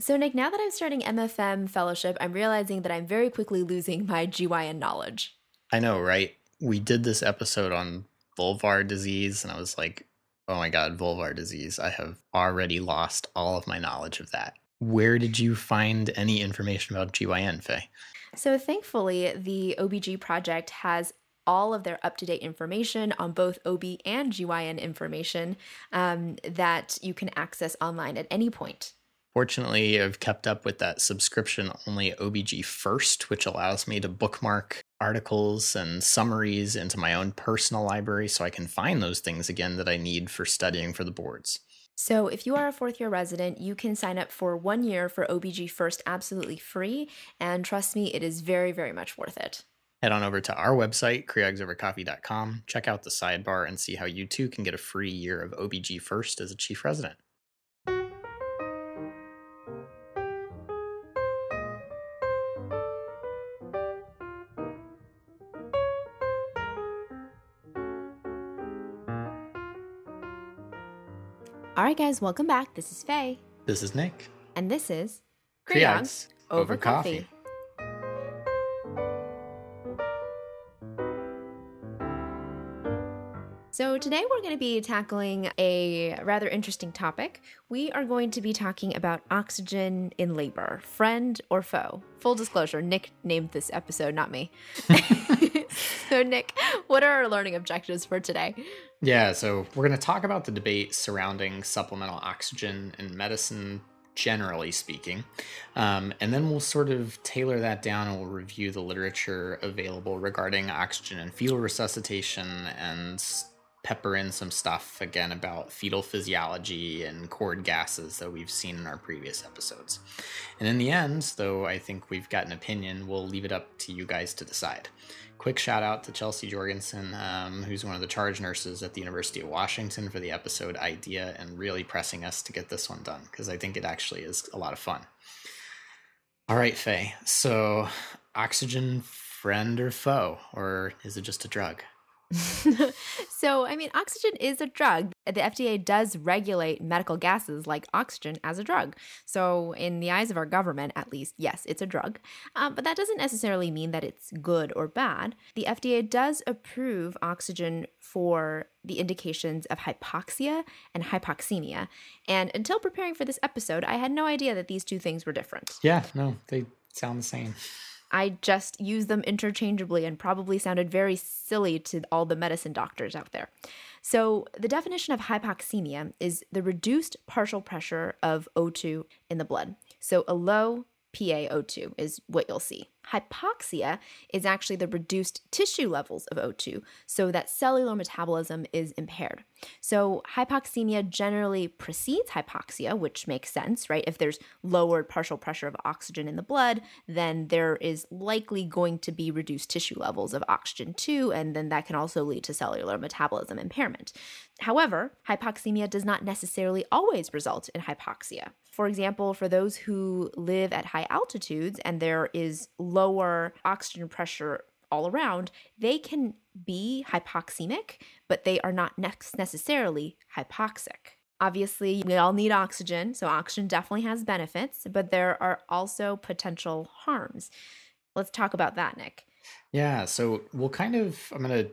So Nick, now that I'm starting MFM Fellowship, I'm realizing that I'm very quickly losing my GYN knowledge. I know, right? We did this episode on vulvar disease, and I was like, oh my God, vulvar disease. I have already lost all of my knowledge of that. Where did you find any information about GYN, Faye? So thankfully, the OBG project has all of their up-to-date information on both OB and GYN information that you can access online at any point. Fortunately, I've kept up with that subscription-only OBG First, which allows me to bookmark articles and summaries into my own personal library so I can find those things again that I need for studying for the boards. So if you are a fourth-year resident, you can sign up for 1 year for OBG First absolutely free, and trust me, it is very, very much worth it. Head on over to our website, CREOGs over coffee.com, check out the sidebar, and see how you too can get a free year of OBG First as a chief resident. All right, guys, welcome back. This is Faye. This is Nick. And this is CREOGs over coffee. So today we're going to be tackling a rather interesting topic. We are going to be talking about oxygen in labor, friend or foe. Full disclosure, Nick named this episode, not me. So Nick, what are our learning objectives for today? Yeah, so we're going to talk about the debate surrounding supplemental oxygen in medicine, generally speaking. And then we'll sort of tailor that down and we'll review the literature available regarding oxygen and fetal resuscitation and pepper in some stuff again about fetal physiology and cord gases that we've seen in our previous episodes. And in the end, though I think we've got an opinion, we'll leave it up to you guys to decide. Quick shout out to Chelsea Jorgensen, who's one of the charge nurses at the University of Washington for the episode idea and really pressing us to get this one done because I think it actually is a lot of fun. All right, Faye, so oxygen, friend or foe, or is it just a drug? So, I mean, oxygen is a drug. The FDA does regulate medical gases like oxygen as a drug. So in the eyes of our government, at least, yes, it's a drug. But that doesn't necessarily mean that it's good or bad. The FDA does approve oxygen for the indications of hypoxia and hypoxemia. And until preparing for this episode, I had no idea that these two things were different. Yeah, no, they sound the same. I just use them interchangeably and probably sounded very silly to all the medicine doctors out there. So the definition of hypoxemia is the reduced partial pressure of O2 in the blood. So a low PaO2 is what you'll see. Hypoxia is actually the reduced tissue levels of O2, so that cellular metabolism is impaired. So hypoxemia generally precedes hypoxia, which makes sense, right? If there's lowered partial pressure of oxygen in the blood, then there is likely going to be reduced tissue levels of oxygen too, and then that can also lead to cellular metabolism impairment. However, hypoxemia does not necessarily always result in hypoxia. For example, for those who live at high altitudes and there is lower oxygen pressure all around, they can be hypoxemic, but they are not necessarily hypoxic. Obviously, we all need oxygen, so oxygen definitely has benefits, but there are also potential harms. Let's talk about that, Nick. Yeah, so we'll kind of, I'm going to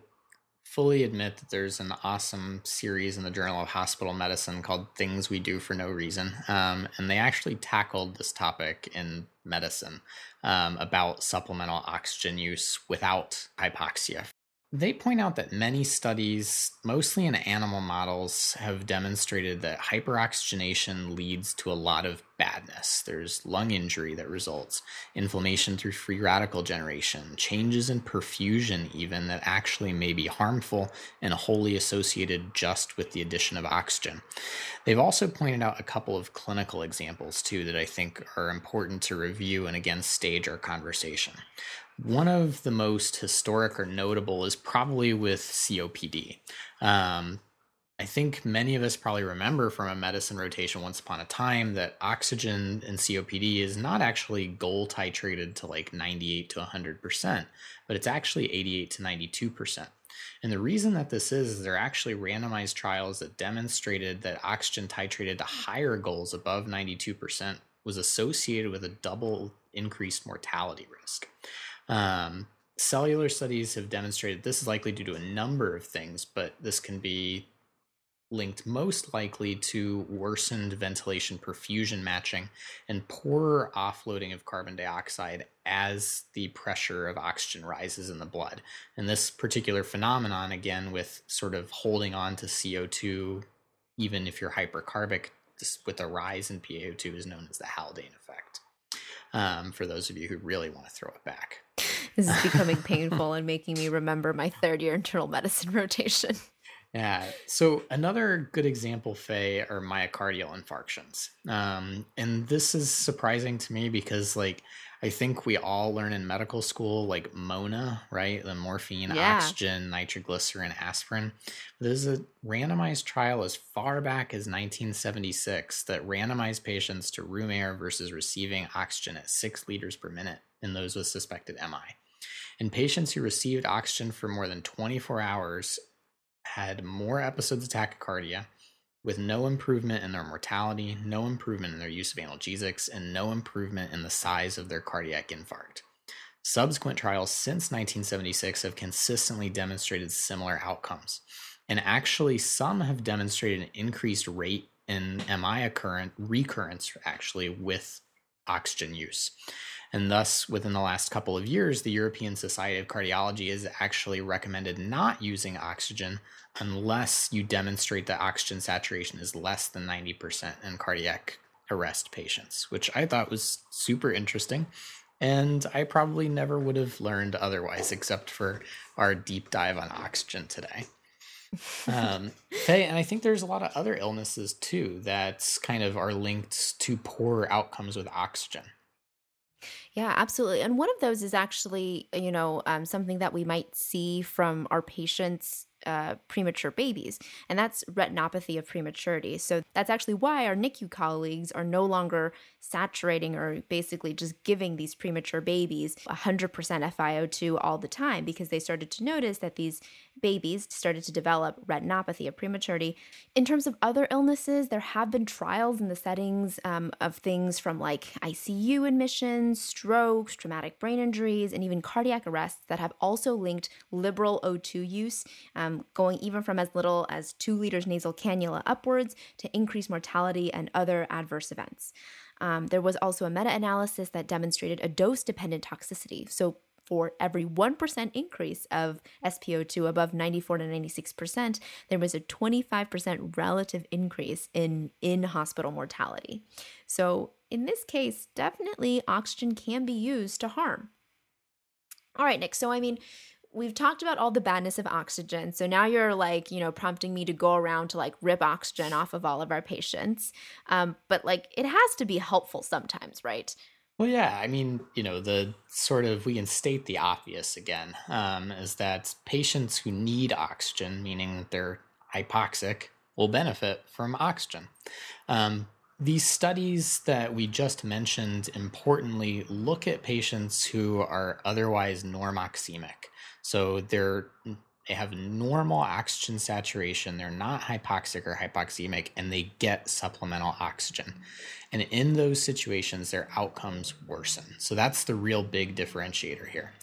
fully admit that there's an awesome series in the Journal of Hospital Medicine called Things We Do for No Reason. And they actually tackled this topic in medicine about supplemental oxygen use without hypoxia. They point out that many studies, mostly in animal models, have demonstrated that hyperoxygenation leads to a lot of badness. There's lung injury that results, inflammation through free radical generation, changes in perfusion even that actually may be harmful and wholly associated just with the addition of oxygen. They've also pointed out a couple of clinical examples too that I think are important to review and again stage our conversation. One of the most historic or notable is probably with COPD. I think many of us probably remember from a medicine rotation once upon a time that oxygen in COPD is not actually goal titrated to like 98 to 100%, but it's actually 88 to 92%. And the reason that this is there are actually randomized trials that demonstrated that oxygen titrated to higher goals above 92% was associated with a double increased mortality risk. Cellular studies have demonstrated this is likely due to a number of things, but this can be linked most likely to worsened ventilation perfusion matching and poorer offloading of carbon dioxide as the pressure of oxygen rises in the blood. And this particular phenomenon, again, with sort of holding on to CO2, even if you're hypercarbic, with a rise in PaO2 is known as the Haldane effect. For those of you who really want to throw it back. This is becoming painful and making me remember my third-year internal medicine rotation. Yeah. So another good example, Faye, are myocardial infarctions. And this is surprising to me because, like, I think we all learn in medical school, like MONA, right? The morphine, oxygen, nitroglycerin, aspirin. There's a randomized trial as far back as 1976 that randomized patients to room air versus receiving oxygen at 6 liters per minute in those with suspected MI. And patients who received oxygen for more than 24 hours had more episodes of tachycardia with no improvement in their mortality, no improvement in their use of analgesics, and no improvement in the size of their cardiac infarct. Subsequent trials since 1976 have consistently demonstrated similar outcomes. And actually, some have demonstrated an increased rate in MI recurrence, actually, with oxygen use. And thus, within the last couple of years, the European Society of Cardiology has actually recommended not using oxygen unless you demonstrate that oxygen saturation is less than 90% in cardiac arrest patients, which I thought was super interesting. And I probably never would have learned otherwise, except for our deep dive on oxygen today. Hey, and I think there's a lot of other illnesses, too, that kind of are linked to poor outcomes with oxygen. Yeah, absolutely. And one of those is actually, you know, something that we might see from our patients' premature babies, and that's retinopathy of prematurity. So that's actually why our NICU colleagues are no longer saturating or basically just giving these premature babies 100% FiO2 all the time, because they started to notice that these babies started to develop retinopathy of prematurity. In terms of other illnesses, there have been trials in the settings of things from like ICU admissions, strokes, traumatic brain injuries, and even cardiac arrests that have also linked liberal O2 use, going even from as little as 2 liters nasal cannula upwards to increased mortality and other adverse events. There was also a meta-analysis that demonstrated a dose-dependent toxicity. So for every 1% increase of SpO2 above 94 to 96%, there was a 25% relative increase in in-hospital mortality. So in this case, definitely oxygen can be used to harm. All right, Nick. So I mean, we've talked about all the badness of oxygen. So now you're like, you know, prompting me to go around to like rip oxygen off of all of our patients. But like it has to be helpful sometimes, right? Well, yeah. I mean, you know, the sort of, we can state the obvious again, is that patients who need oxygen, meaning that they're hypoxic, will benefit from oxygen. These studies that we just mentioned, importantly, look at patients who are otherwise normoxemic. So they have normal oxygen saturation, they're not hypoxic or hypoxemic, and they get supplemental oxygen. And in those situations, their outcomes worsen. So that's the real big differentiator here.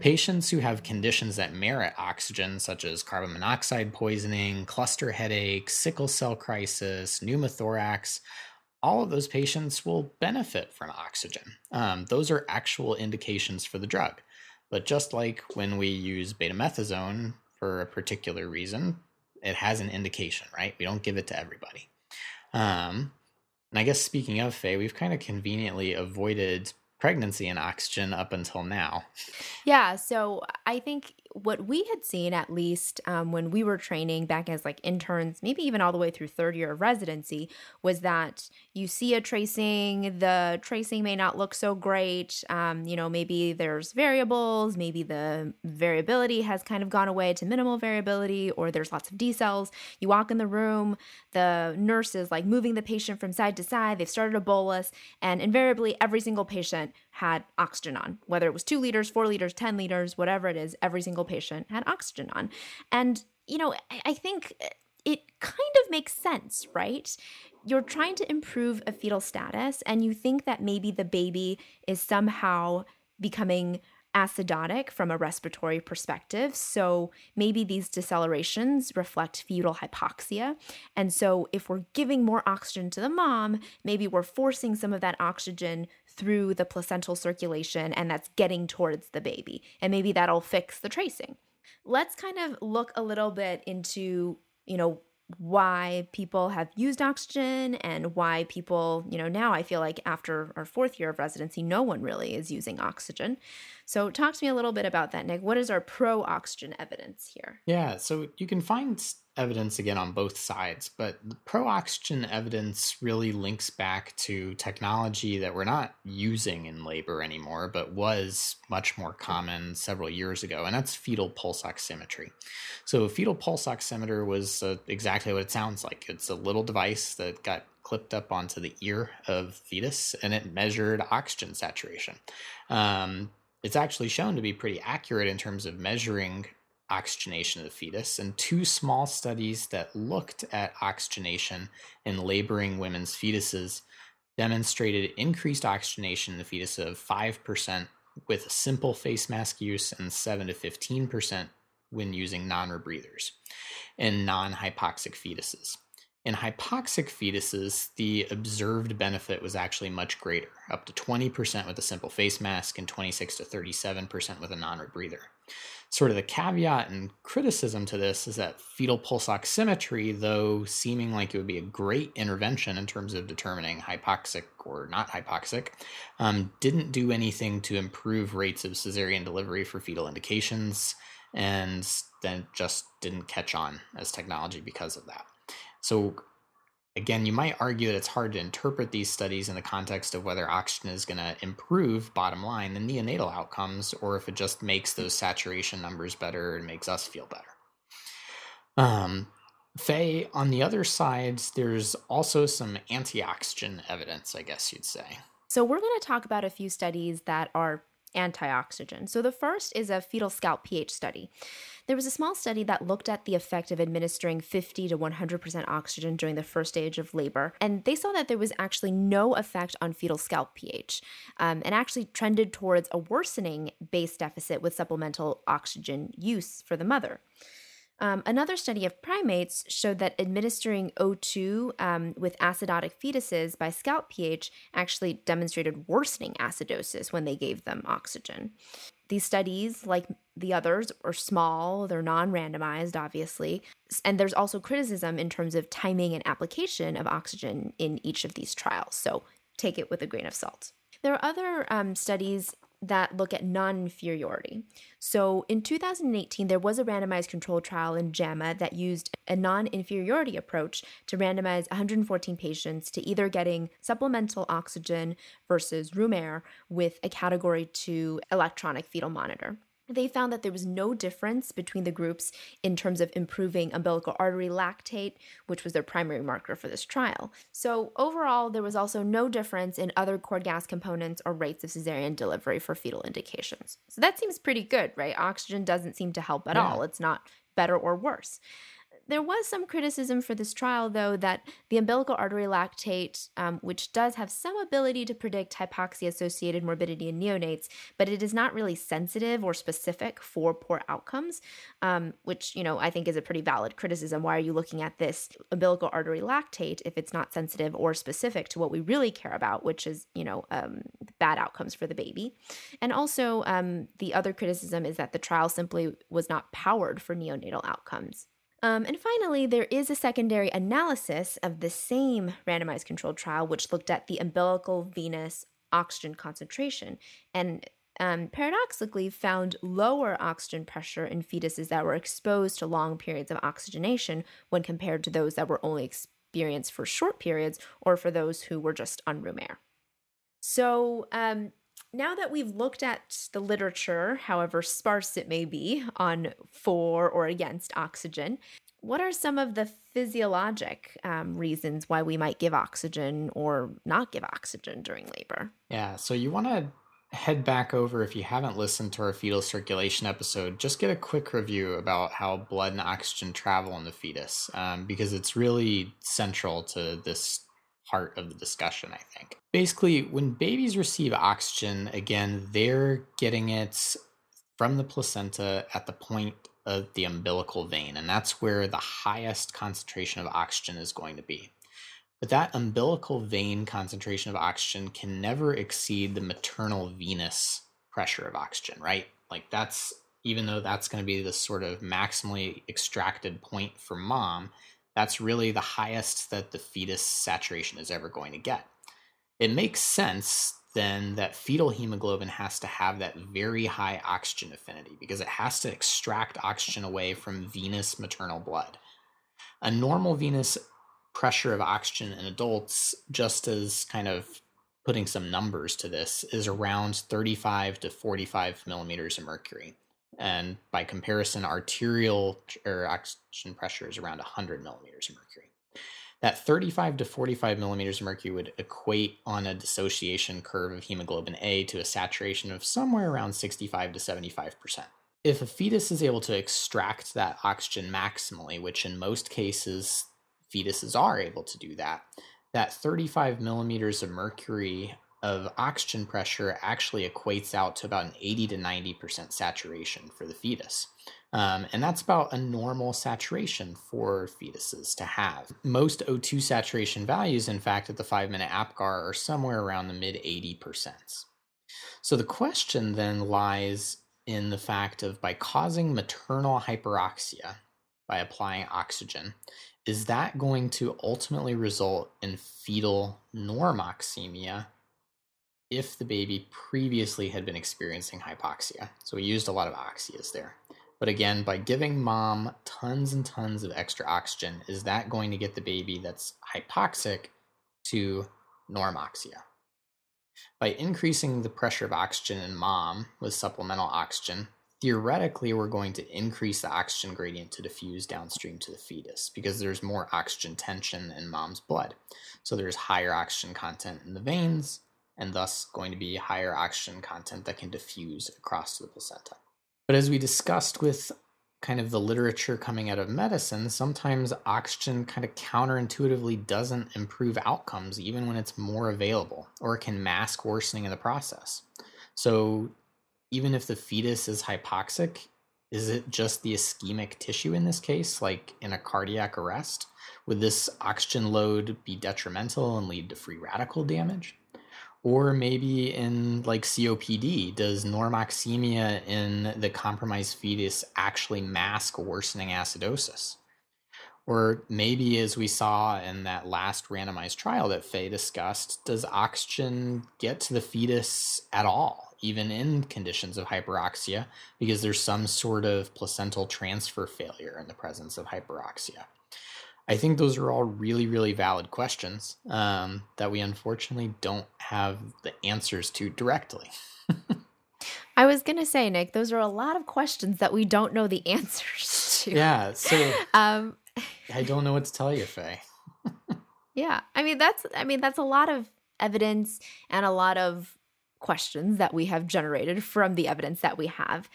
Patients who have conditions that merit oxygen, such as carbon monoxide poisoning, cluster headache, sickle cell crisis, pneumothorax, all of those patients will benefit from oxygen. Those are actual indications for the drug. But just like when we use betamethasone for a particular reason, it has an indication, right? We don't give it to everybody. And I guess speaking of, Faye, we've kind of conveniently avoided pregnancy and oxygen up until now. Yeah, so I think what we had seen, at least when we were training back as like interns, maybe even all the way through third year of residency, was that you see a tracing, the tracing may not look so great. You know, maybe there's variables, maybe the variability has kind of gone away to minimal variability, or there's lots of D cells. You walk in the room, the nurse is like moving the patient from side to side, they've started a bolus, and invariably every single patient had oxygen on, whether it was 2 liters, 4 liters, 10 liters, whatever it is, every single patient had oxygen on. And, you know, I think it kind of makes sense, right? You're trying to improve a fetal status, and you think that maybe the baby is somehow becoming acidotic from a respiratory perspective. So maybe these decelerations reflect fetal hypoxia. And so if we're giving more oxygen to the mom, maybe we're forcing some of that oxygen through the placental circulation, and that's getting towards the baby. And maybe that'll fix the tracing. Let's kind of look a little bit into, why people have used oxygen and why people, now I feel like after our fourth year of residency, no one really is using oxygen. So talk to me a little bit about that, Nick. What is our pro-oxygen evidence here? Yeah, so you can find evidence again on both sides, but the pro-oxygen evidence really links back to technology that we're not using in labor anymore, but was much more common several years ago, and that's fetal pulse oximetry. So fetal pulse oximeter was exactly what it sounds like. It's a little device that got clipped up onto the ear of the fetus, and it measured oxygen saturation. It's actually shown to be pretty accurate in terms of measuring oxygenation of the fetus, and two small studies that looked at oxygenation in laboring women's fetuses demonstrated increased oxygenation in the fetus of 5% with simple face mask use and 7 to 15% when using non-rebreathers in non-hypoxic fetuses. In hypoxic fetuses, the observed benefit was actually much greater, up to 20% with a simple face mask and 26 to 37% with a non-rebreather. Sort of the caveat and criticism to this is that fetal pulse oximetry, though seeming like it would be a great intervention in terms of determining hypoxic or not hypoxic, didn't do anything to improve rates of cesarean delivery for fetal indications, and then just didn't catch on as technology because of that. So again, you might argue that it's hard to interpret these studies in the context of whether oxygen is going to improve, bottom line, the neonatal outcomes, or if it just makes those saturation numbers better and makes us feel better. Faye, on the other side, there's also some anti-oxygen evidence, I guess you'd say. So we're going to talk about a few studies that are anti-oxygen. So the first is a fetal scalp pH study. There was a small study that looked at the effect of administering 50 to 100% oxygen during the first stage of labor, and they saw that there was actually no effect on fetal scalp pH, and actually trended towards a worsening base deficit with supplemental oxygen use for the mother. Another study of primates showed that administering O2 with acidotic fetuses by scalp pH actually demonstrated worsening acidosis when they gave them oxygen. These studies, like the others, are small, they're non-randomized, obviously, and there's also criticism in terms of timing and application of oxygen in each of these trials, so take it with a grain of salt. There are other studies that look at non-inferiority. So in 2018, there was a randomized control trial in JAMA that used a non-inferiority approach to randomize 114 patients to either getting supplemental oxygen versus room air with a Category 2 electronic fetal monitor. They found that there was no difference between the groups in terms of improving umbilical artery lactate, which was their primary marker for this trial. So overall, there was also no difference in other cord gas components or rates of cesarean delivery for fetal indications. So that seems pretty good, right? Oxygen doesn't seem to help at all. It's not better or worse. There was some criticism for this trial, though, that the umbilical artery lactate, which does have some ability to predict hypoxia-associated morbidity in neonates, but it is not really sensitive or specific for poor outcomes, which, I think is a pretty valid criticism. Why are you looking at this umbilical artery lactate if it's not sensitive or specific to what we really care about, which is, bad outcomes for the baby? And also, the other criticism is that the trial simply was not powered for neonatal outcomes. And finally, there is a secondary analysis of the same randomized controlled trial, which looked at the umbilical venous oxygen concentration and paradoxically found lower oxygen pressure in fetuses that were exposed to long periods of oxygenation when compared to those that were only experienced for short periods or for those who were just on room air. So now that we've looked at the literature, however sparse it may be, on for or against oxygen, what are some of the physiologic reasons why we might give oxygen or not give oxygen during labor? Yeah, so you want to head back over, if you haven't listened to our fetal circulation episode, just get a quick review about how blood and oxygen travel in the fetus, because it's really central to this part of the discussion, I think. Basically, when babies receive oxygen, again, they're getting it from the placenta at the point of the umbilical vein, and that's where the highest concentration of oxygen is going to be. But that umbilical vein concentration of oxygen can never exceed the maternal venous pressure of oxygen, right? Like that's, even though that's going to be the sort of maximally extracted point for mom, that's really the highest that the fetus saturation is ever going to get. It makes sense then that fetal hemoglobin has to have that very high oxygen affinity because it has to extract oxygen away from venous maternal blood. A normal venous pressure of oxygen in adults, just as kind of putting some numbers to this, is around 35 to 45 millimeters of mercury. And by comparison, arterial oxygen pressure is around 100 millimeters of mercury. That 35 to 45 millimeters of mercury would equate on a dissociation curve of hemoglobin A to a saturation of somewhere around 65 to 75%. If a fetus is able to extract that oxygen maximally, which in most cases fetuses are able to do that, that 35 millimeters of mercury of oxygen pressure actually equates out to about an 80 to 90% saturation for the fetus. And that's about a normal saturation for fetuses to have. Most O2 saturation values, in fact, at the 5-minute APGAR are somewhere around the mid 80%. So the question then lies in the fact of, by causing maternal hyperoxia, by applying oxygen, is that going to ultimately result in fetal normoxemia if the baby previously had been experiencing hypoxia? So we used a lot of oxias there. But again, by giving mom tons and tons of extra oxygen, is that going to get the baby that's hypoxic to normoxia? By increasing the pressure of oxygen in mom with supplemental oxygen, theoretically, we're going to increase the oxygen gradient to diffuse downstream to the fetus because there's more oxygen tension in mom's blood. So there's higher oxygen content in the veins and thus going to be higher oxygen content that can diffuse across to the placenta. But as we discussed with kind of the literature coming out of medicine, sometimes oxygen kind of counterintuitively doesn't improve outcomes even when it's more available, or it can mask worsening in the process. So even if the fetus is hypoxic, is it just the ischemic tissue in this case, like in a cardiac arrest? Would this oxygen load be detrimental and lead to free radical damage? Or maybe in like COPD, does normoxemia in the compromised fetus actually mask worsening acidosis? Or maybe, as we saw in that last randomized trial that Faye discussed, does oxygen get to the fetus at all, even in conditions of hyperoxia, because there's some sort of placental transfer failure in the presence of hyperoxia? I think those are all really, really valid questions that we unfortunately don't have the answers to directly. I was going to say, Nick, those are a lot of questions that we don't know the answers to. Yeah, so I don't know what to tell you, Faye. Yeah, I mean, that's a lot of evidence and a lot of questions that we have generated from the evidence that we have.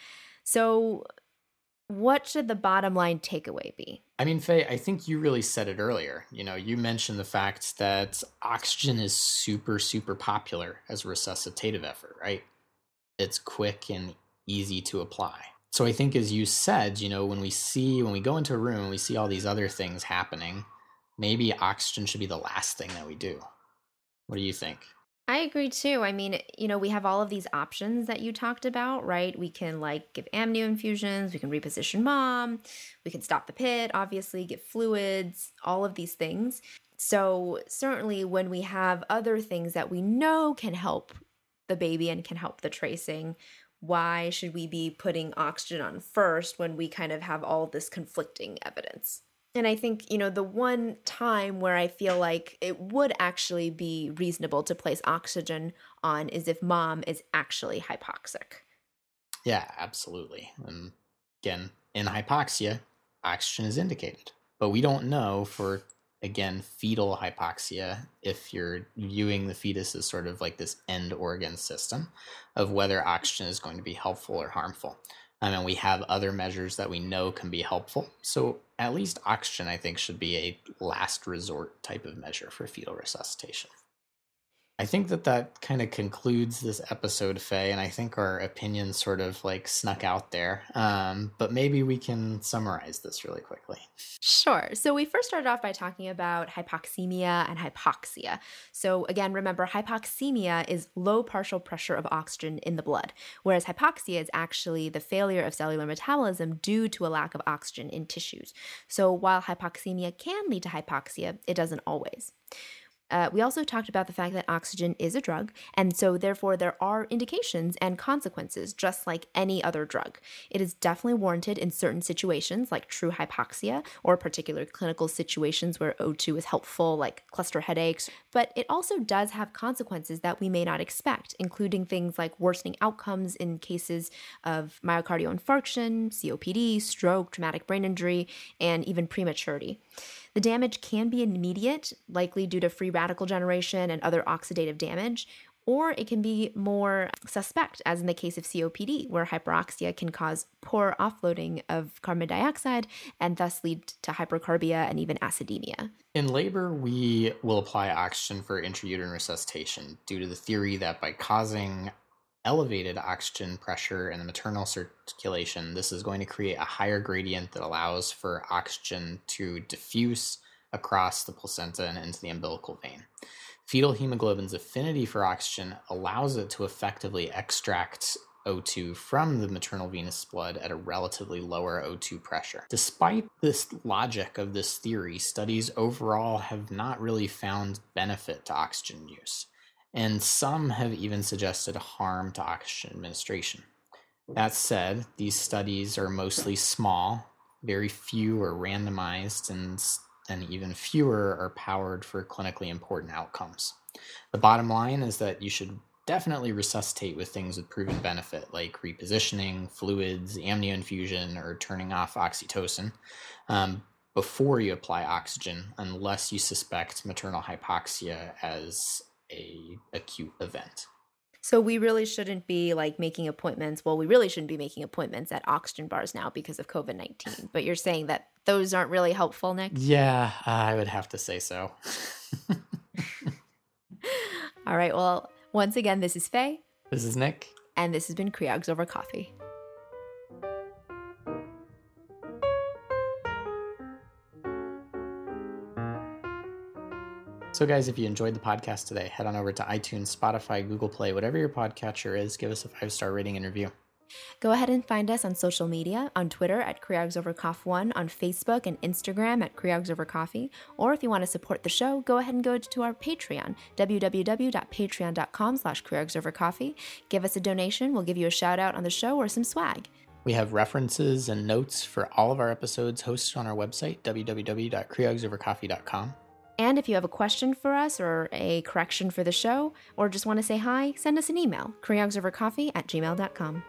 So what should the bottom line takeaway be? I mean, Faye, I think you really said it earlier. You know, you mentioned the fact that oxygen is super, super popular as a resuscitative effort, right? It's quick and easy to apply. So I think, as you said, you know, when we go into a room and we see all these other things happening, maybe oxygen should be the last thing that we do. What do you think? I agree too. I mean, you know, we have all of these options that you talked about, right? We can like give amnio infusions, we can reposition mom, we can stop the pit, obviously, get fluids, all of these things. So certainly when we have other things that we know can help the baby and can help the tracing, why should we be putting oxygen on first when we kind of have all this conflicting evidence? And I think, you know, the one time where I feel like it would actually be reasonable to place oxygen on is if mom is actually hypoxic. Yeah, absolutely. And again, in hypoxia, oxygen is indicated. But we don't know for again, fetal hypoxia, if you're viewing the fetus as sort of like this end organ system of whether oxygen is going to be helpful or harmful. And we have other measures that we know can be helpful. So at least oxygen, I think, should be a last resort type of measure for fetal resuscitation. I think that kind of concludes this episode, Faye, and I think our opinions sort of like snuck out there, but maybe we can summarize this really quickly. Sure. So we first started off by talking about hypoxemia and hypoxia. So again, remember, hypoxemia is low partial pressure of oxygen in the blood, whereas hypoxia is actually the failure of cellular metabolism due to a lack of oxygen in tissues. So while hypoxemia can lead to hypoxia, it doesn't always. We also talked about the fact that oxygen is a drug, and so therefore there are indications and consequences, just like any other drug. It is definitely warranted in certain situations, like true hypoxia, or particular clinical situations where O2 is helpful, like cluster headaches. But it also does have consequences that we may not expect, including things like worsening outcomes in cases of myocardial infarction, COPD, stroke, traumatic brain injury, and even prematurity. The damage can be immediate, likely due to free radical generation and other oxidative damage, or it can be more suspect, as in the case of COPD, where hyperoxia can cause poor offloading of carbon dioxide and thus lead to hypercarbia and even acidemia. In labor, we will apply oxygen for intrauterine resuscitation due to the theory that by causing elevated oxygen pressure in the maternal circulation, this is going to create a higher gradient that allows for oxygen to diffuse across the placenta and into the umbilical vein. Fetal hemoglobin's affinity for oxygen allows it to effectively extract O2 from the maternal venous blood at a relatively lower O2 pressure. Despite this logic of this theory, studies overall have not really found benefit to oxygen use. And some have even suggested harm to oxygen administration. That said, these studies are mostly small, very few are randomized, and even fewer are powered for clinically important outcomes. The bottom line is that you should definitely resuscitate with things with proven benefit, like repositioning, fluids, amnioinfusion, or turning off oxytocin, before you apply oxygen, unless you suspect maternal hypoxia as an acute event. So we really shouldn't be like making appointments. Well, we really shouldn't be making appointments at oxygen bars now because of COVID-19. But you're saying that those aren't really helpful, Nick? Yeah, I would have to say so. All right. Well, once again, this is Faye. This is Nick. And this has been CREOGs Over Coffee. So guys, if you enjoyed the podcast today, head on over to iTunes, Spotify, Google Play, whatever your podcatcher is, give us a 5-star rating and review. Go ahead and find us on social media, on Twitter at CREOGsOverCoff1, on Facebook and Instagram at CREOGsOverCoffee, or if you want to support the show, go ahead and go to our Patreon, www.patreon.com/CREOGsOverCoffee. Give us a donation, we'll give you a shout out on the show or some swag. We have references and notes for all of our episodes hosted on our website, www.creogsovercoffee.com. And if you have a question for us or a correction for the show or just want to say hi, send us an email, creogsovercoffee@gmail.com.